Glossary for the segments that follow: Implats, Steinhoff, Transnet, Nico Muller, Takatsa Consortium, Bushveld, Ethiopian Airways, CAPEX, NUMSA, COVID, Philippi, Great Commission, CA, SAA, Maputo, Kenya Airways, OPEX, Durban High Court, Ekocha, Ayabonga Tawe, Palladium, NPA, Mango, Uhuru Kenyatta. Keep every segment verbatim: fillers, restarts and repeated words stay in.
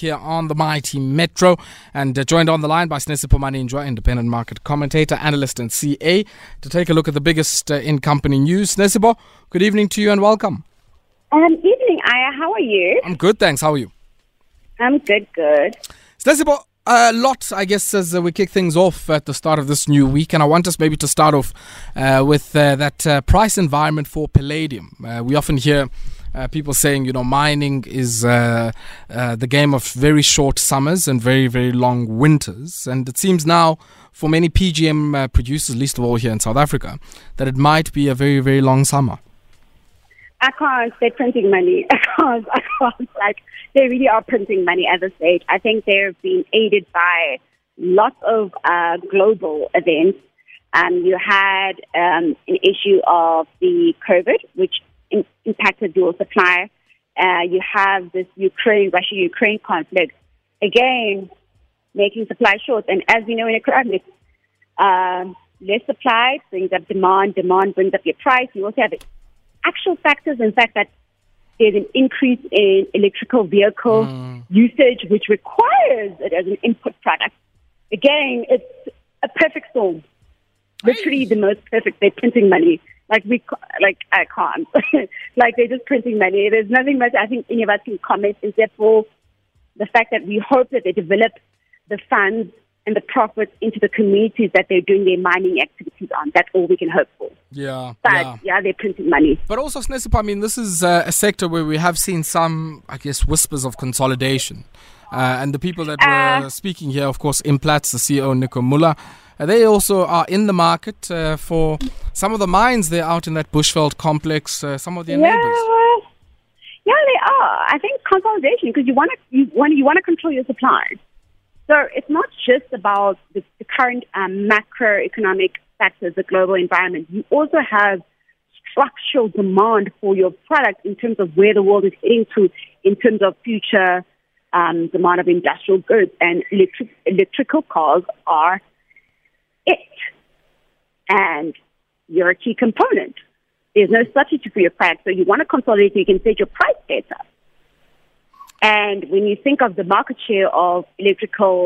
here on the Mighty Metro, and uh, joined on the line by Sinesipho Maninjwa, independent market commentator, analyst and C A, to take a look at the biggest uh, in company news. Sinesipho, good evening to you and welcome. Um, evening, Aya. How are you? I'm good, thanks. How are you? I'm good, good. Sinesipho, a lot, I guess, as we kick things off at the start of this new week, and I want us maybe to start off uh, with uh, that uh, price environment for palladium. Uh, we often hear Uh, people saying, you know, mining is uh, uh, the game of very short summers and very, very long winters. And it seems now for many P G M uh, producers, least of all here in South Africa, that it might be a very, very long summer. I can't. They're printing money. I can't. I can't. Like, they really are printing money at this stage. I think they're being aided by lots of uh, global events. Um, you had um, an issue of the COVID, which impacted dual supply. Uh, you have this Ukraine, Russia-Ukraine conflict, again, making supply short. And as we know in economics, uh, less supply brings up demand, demand brings up your price. You also have actual factors, in fact, that there's an increase in electrical vehicle mm. usage, which requires it as an input product. Again, it's a perfect storm. Literally the most perfect. They're printing money. Like, we, like I can't. Like, they're just printing money. There's nothing much I think any of us can comment, except for the fact that we hope that they develop the funds and the profits into the communities that they're doing their mining activities on. That's all we can hope for. Yeah. But, yeah, yeah they're printing money. But also, Sinesipho, I mean, this is uh, a sector where we have seen some, I guess, whispers of consolidation. Uh, and the people that were uh, speaking here, of course, Implats, the C E O, Nico Muller, uh, they also are in the market uh, for some of the mines they're out in that Bushveld complex, uh, some of their yeah, neighbors. Well, yeah, they are. I think consolidation, because you want to you want you want to control your supply. So it's not just about the, the current um, macroeconomic factors, the global environment. You also have structural demand for your product in terms of where the world is heading to, in terms of future Um, demand of industrial goods, and electric, electrical cars are it. And you're a key component. There's no substitute for your product. So you want to consolidate so you can set your price better. And when you think of the market share of electrical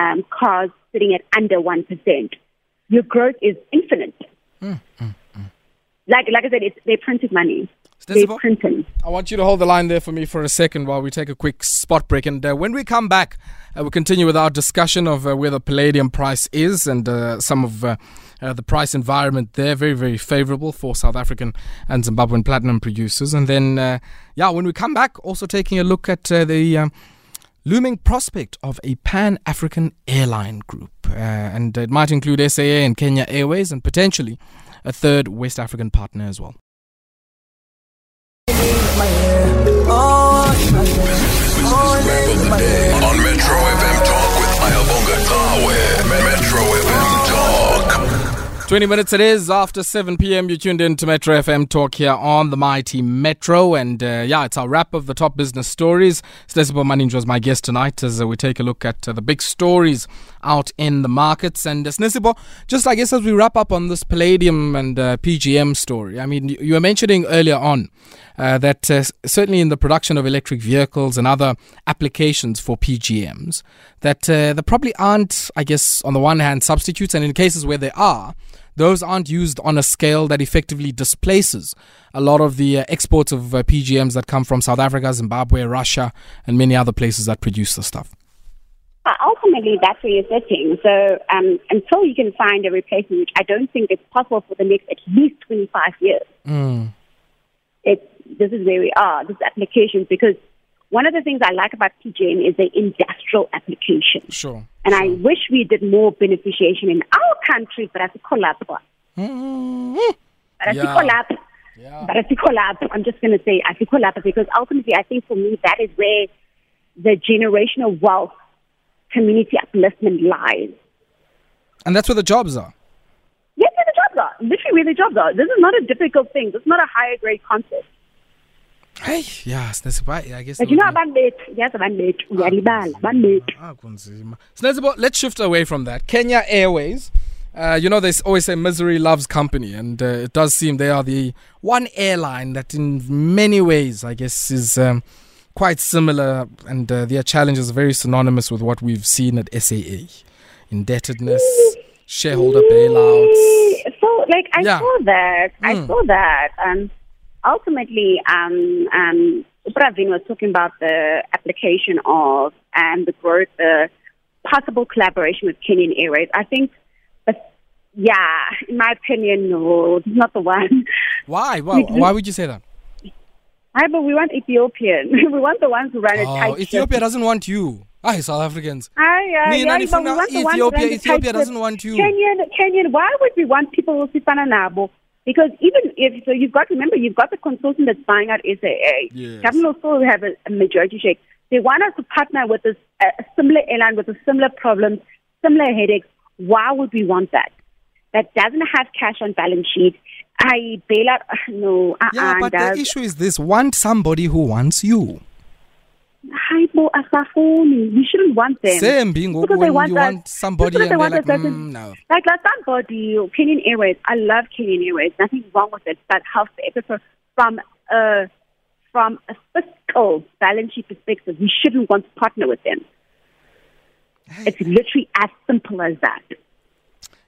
um, cars sitting at under one percent, your growth is infinite. Mm, mm, mm. Like, like I said, it's, they're printing money. I want you to hold the line there for me for a second while we take a quick spot break. And uh, when we come back, uh, we'll continue with our discussion of uh, where the palladium price is and uh, some of uh, uh, the price environment there. Very, very favorable for South African and Zimbabwean platinum producers. And then, uh, yeah, when we come back, also taking a look at uh, the um, looming prospect of a Pan-African airline group. Uh, and it might include S A A and Kenya Airways and potentially a third West African partner as well. On Metro F M Talk with Ayabonga Tawe. Metro F M Talk. twenty minutes it is after seven p.m. You tuned in to Metro F M Talk here on the Mighty Metro. And uh, yeah, it's our wrap of the top business stories. Sinesipho Maninjwa is my guest tonight as uh, we take a look at uh, the big stories out in the markets. And uh, Sinesipho, just I guess as we wrap up on this palladium and uh, P G M story, I mean, you were mentioning earlier on Uh, that uh, certainly in the production of electric vehicles and other applications for P G Ms, that uh, there probably aren't, I guess, on the one hand, substitutes, and in cases where they are, those aren't used on a scale that effectively displaces a lot of the uh, exports of uh, P G Ms that come from South Africa, Zimbabwe, Russia, and many other places that produce the stuff. But ultimately, that's where you're sitting. So um, until you can find a replacement, which I don't think is possible for the next at least twenty-five years, mm. It's, this is where we are, this application, because one of the things I like about P G M is the industrial application. Sure. And sure. I wish we did more beneficiation in our country, but I think collab. Mm-hmm. But I think yeah. collab. Yeah. But I think collab. I'm just going to say I think collab, because ultimately I think for me that is where the generational wealth, community upliftment lies. And that's where the jobs are. Are, literally where the jobs are. This is not a difficult thing. This is not a higher grade concept. Hey, yes, that's right. I guess. But you know, I'm late. Yes, I'm late. I'm late. So let's shift away from that. Kenya Airways. Uh, you know, they always say misery loves company, and uh, it does seem they are the one airline that, in many ways, I guess, is um, quite similar, and uh, their challenges are very synonymous with what we've seen at S A A. Indebtedness, shareholder bailouts. So, like, I yeah. saw that. Mm. I saw that. Um, ultimately, um, um, Pravin was talking about the application of and um, the growth, the uh, possible collaboration with Kenyan Airways. I think, but yeah, in my opinion, no, it's not the one. Why? Why, why would you say that? Hi, but we want Ethiopian. We want the ones who run oh, a tight ship. Ethiopia doesn't want you. Hi, South Africans. Hi, yeah, yeah, yeah, but we want the Ethiopia, ones who Ethiopia doesn't ship. Want you. Kenyan, Kenyan, why would we want people who sifana nabo? Because even if, so you've got, remember, you've got the consortium that's buying out S A A. Yes. Government also have a, a majority share. They want us to partner with this, a similar airline with a similar problem, similar headaches. Why would we want that? That doesn't have cash on balance sheet. I bail out. No, uh, yeah, but does. The issue is this: want somebody who wants you. We shouldn't want them. Same being because they want, you us, want somebody and they want like, mm, no. Like like somebody. Kenyan Airways. I love Kenyan Airways. Nothing wrong with it. But how from a from a fiscal balance sheet perspective, we shouldn't want to partner with them. Hey. It's literally as simple as that.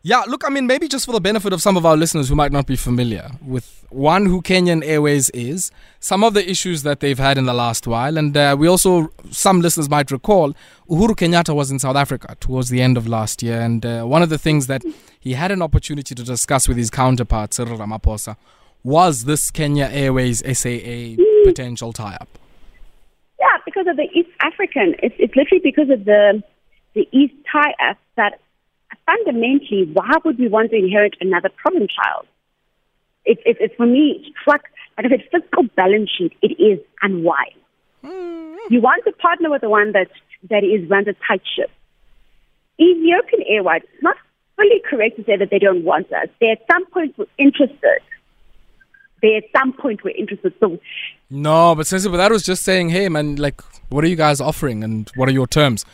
Yeah, look, I mean, maybe just for the benefit of some of our listeners who might not be familiar with, one, who Kenyan Airways is, some of the issues that they've had in the last while, and uh, we also, some listeners might recall, Uhuru Kenyatta was in South Africa towards the end of last year, and uh, one of the things that he had an opportunity to discuss with his counterpart, Cyril Ramaphosa, was this Kenya Airways S A A potential tie-up. Yeah, because of the East African, it's, it's literally because of the the East tie-up that fundamentally, why would we want to inherit another problem child? It's it, it, for me, it's struck, like if it's fiscal balance sheet, it is unwise. Mm-hmm. You want to partner with the one that, that is runs a tight ship. Ethiopian Airways, it's not fully correct to say that they don't want us. They at some point were interested. They at some point were interested. So no, but Sinesipho, that was just saying, hey man, like, what are you guys offering and what are your terms?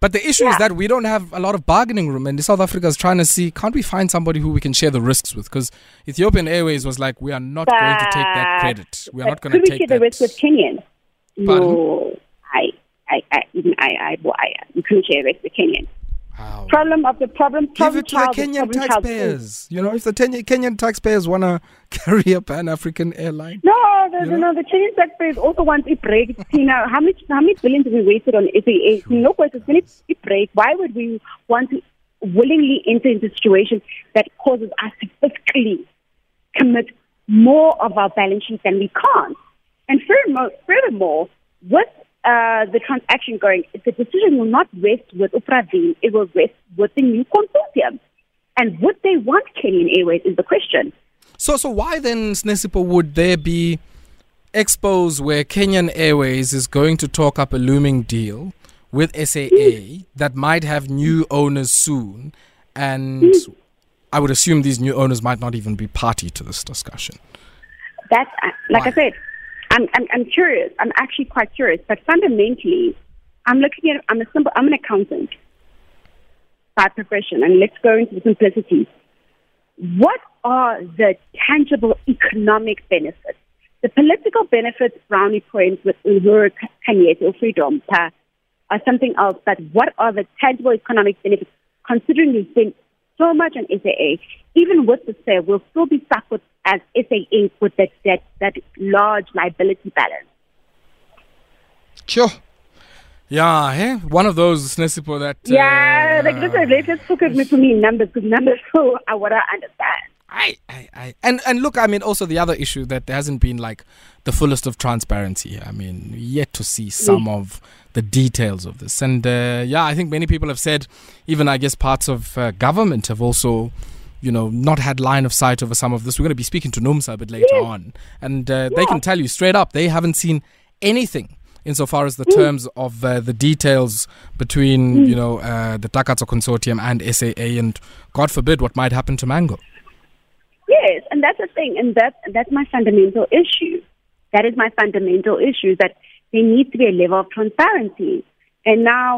But the issue yeah. is that we don't have a lot of bargaining room, and South Africa is trying to see, can't we find somebody who we can share the risks with? Because Ethiopian Airways was like, we are not but, going to take that credit. We are not going to take that. Could we share the risk with Kenyan? Pardon? No, I, I, I, even I, I, well, I, you couldn't share the risk with Kenyan. Wow. Problem of the problem. problem Give it child, to the Kenyan taxpayers. You know, if the ten- Kenyan taxpayers want to carry a Pan-African airline. No, the, you know? no, the Kenyan taxpayers also want it break. You know, how much how many billions have we wasted on S A A? No, because it's it break. Why would we want to willingly enter into a situation that causes us to fiscally commit more of our balance sheet than we can't? And furthermore, furthermore with Uh, the transaction going, the decision will not rest with Pravin, it will rest with the new consortium. And would they want Kenyan Airways is the question. So so why then, Sinesipho, would there be expos where Kenyan Airways is going to talk up a looming deal with S A A mm. that might have new owners soon, and mm. I would assume these new owners might not even be party to this discussion? That's, uh, like why? I said, I'm, I'm I'm curious. I'm actually quite curious. But fundamentally, I'm looking at I'm a simple. I'm an accountant by profession, and let's go into the simplicity. What are the tangible economic benefits? The political benefits, brownie points with Uhuru Kenyatta freedom, or something else. But what are the tangible economic benefits? Considering we spend so much on S A A, even with the sale, we'll still be stuck with. As S A A with that that, that large liability balance. Sure. Yeah, hey? One of those, Sinesipho, that... Yeah, uh, like, listen, let's just focus me for me numbers, because numbers so are what I understand. I, I, I. And, and look, I mean, also the other issue that there hasn't been, like, the fullest of transparency. I mean, yet to see some mm. of the details of this. And, uh, yeah, I think many people have said, even, I guess, parts of uh, government have also... you know, not had line of sight over some of this. We're going to be speaking to NUMSA a bit later yes. on. And uh, yeah. they can tell you straight up, they haven't seen anything insofar as the mm. terms of uh, the details between, mm. you know, uh, the Takatsa Consortium and S A A and, God forbid, what might happen to Mango. Yes, and that's the thing. And that that's my fundamental issue. That is my fundamental issue, that there needs to be a level of transparency. And now...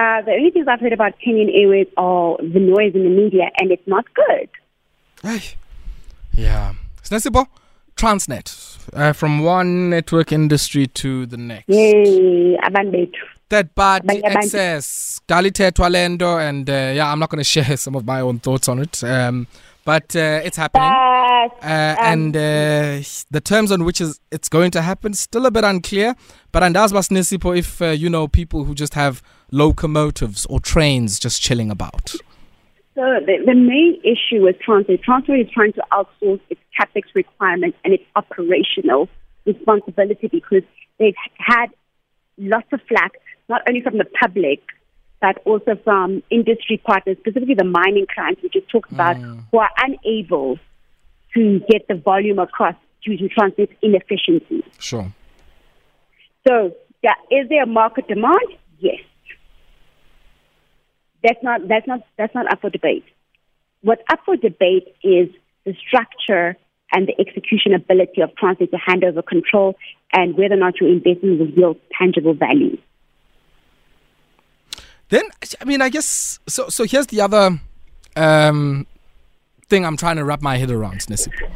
Uh, the only things I've heard about Kenyan Airways are the noise in the media, and it's not good. Hey. Yeah. Sinesipho, Transnet. uh, from one network industry to the next. Yay, abandoned. Third party access, dalithethwa lento, and uh, yeah, I'm not going to share some of my own thoughts on it, um, but uh, it's happening. Uh, and uh, the terms on which is it's going to happen still a bit unclear. But andazba Sinesipho, if uh, you know people who just have locomotives or trains just chilling about. So the, the main issue with Transnet, Transnet is trying to outsource its capex requirements and its operational responsibility because they've had lots of flack, not only from the public, but also from industry partners, specifically the mining clients, we just talked about, mm. who are unable to get the volume across due to Transnet's inefficiency. Sure. So, yeah, is there a market demand? Yes. That's not that's not that's not up for debate. What's up for debate is the structure and the execution ability of Transnet to hand over control, and whether or not your investment will yield tangible value. Then, I mean, I guess, so So here's the other um, thing I'm trying to wrap my head around, Sinesipho.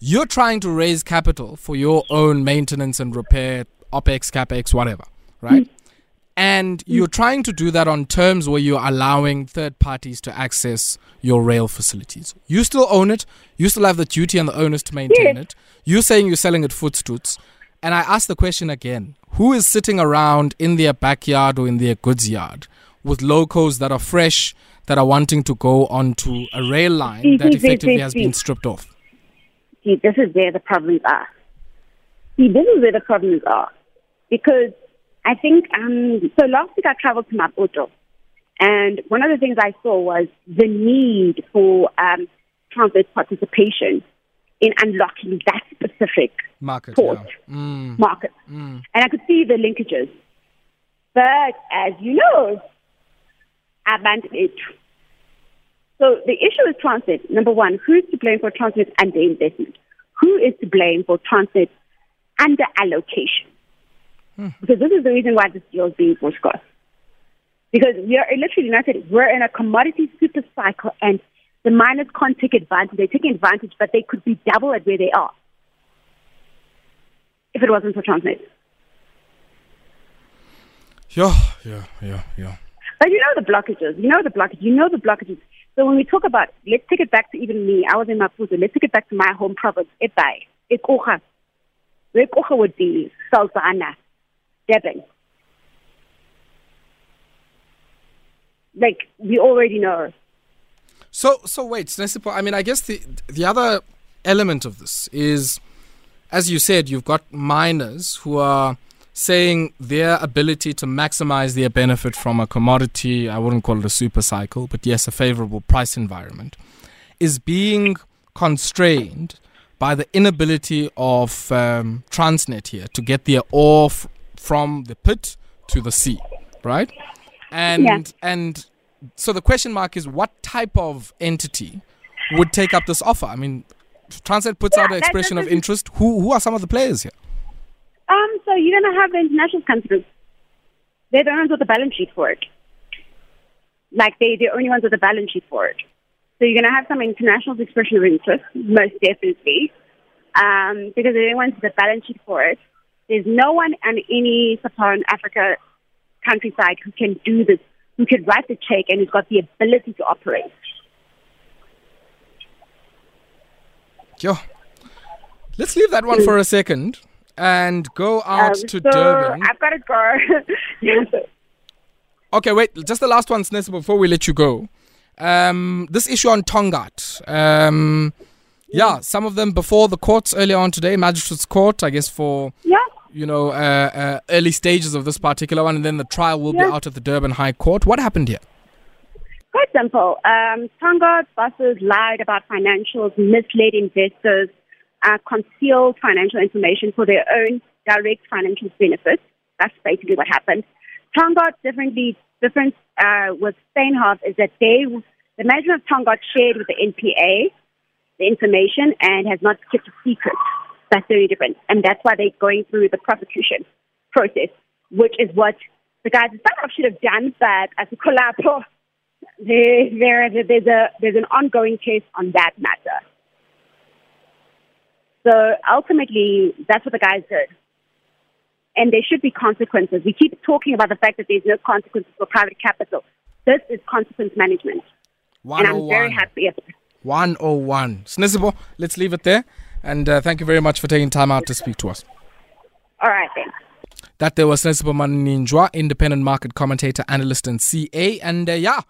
You're trying to raise capital for your own maintenance and repair, OPEX, CAPEX, whatever, right? Mm. And you're trying to do that on terms where you're allowing third parties to access your rail facilities. You still own it. You still have the duty and the onus to maintain yes. it. You're saying you're selling it footstoots. And I ask the question again, who is sitting around in their backyard or in their goods yard with locos that are fresh, that are wanting to go onto a rail line see, that see, effectively see, has see. been stripped off? See, this is where the problems are. See, this is where the problems are. Because I think, um, so last week I traveled to Maputo, and one of the things I saw was the need for um, Transnet participation in unlocking that specific market, port, yeah. mm. market. Mm. And I could see the linkages. But as you know, abandoned it. So the issue with Transnet, number one, who is to blame for Transnet's underinvestment? Who is to blame for Transnet's underallocation? Because this is the reason why this deal is being forced. Because we are literally united. We're in a commodity super cycle, and the miners can't take advantage. They're taking advantage, but they could be double at where they are if it wasn't for Transnet. Yeah, yeah, yeah, yeah. But you know the blockages. You know the blockages. You know the blockages. So when we talk about, let's take it back to even me. I was in Maputo. Let's take it back to my home province, Epe, Ekocha. Where Ekocha would be, Salzana. Durban. Like, we already know. So, so wait, Sinesipho, I mean, I guess the the other element of this is, as you said, you've got miners who are saying their ability to maximize their benefit from a commodity, I wouldn't call it a super cycle, but yes, a favorable price environment, is being constrained by the inability of um, Transnet here to get their ore f- from the pit to the sea, right? And yeah. and so the question mark is, what type of entity would take up this offer? I mean, Transnet puts yeah, out an expression that's, that's, of interest. Who who are some of the players here? Um, so you're going to have the internationals come through. They're the ones with the balance sheet for it. Like, they're the only ones with the balance sheet for it. So you're going to have some internationals' expression of interest, most definitely, um, because they're the ones with the balance sheet for it. There's no one in any Sub-Saharan Africa countryside who can do this, who can write the check and who's got the ability to operate. Yo. Let's leave that one for a second and go out um, to so Durban. I've got to go. yes. Okay, wait. Just the last one, Sinesipho, before we let you go. Um, this issue on Tongaat. Um, yeah, some of them before the courts earlier on today, Magistrates Court, I guess, for... Yeah. you know, uh, uh, early stages of this particular one, and then the trial will yeah. be out at the Durban High Court. What happened here? Quite simple. Um, Tongaat bosses lied about financials, misled investors, uh, concealed financial information for their own direct financial benefits. That's basically what happened. Tongaat, differently, difference uh, with Steinhoff is that they, the management of Tongaat shared with the N P A the information and has not kept a secret. That's very different. And that's why they're going through the prosecution process, which is what the guys at Steinhoff should have done. But as a collabo, there, there, there's, a, there's an ongoing case on that matter. So ultimately, that's what the guys did. And there should be consequences. We keep talking about the fact that there's no consequences for private capital. This is consequence management. And I'm very happy. one oh one. Sinesipho, let's leave it there. And uh, thank you very much for taking time out to speak to us. All right, thanks. That there was Sinesipho Maninjwa, independent market commentator, analyst, and C A. And uh, yeah.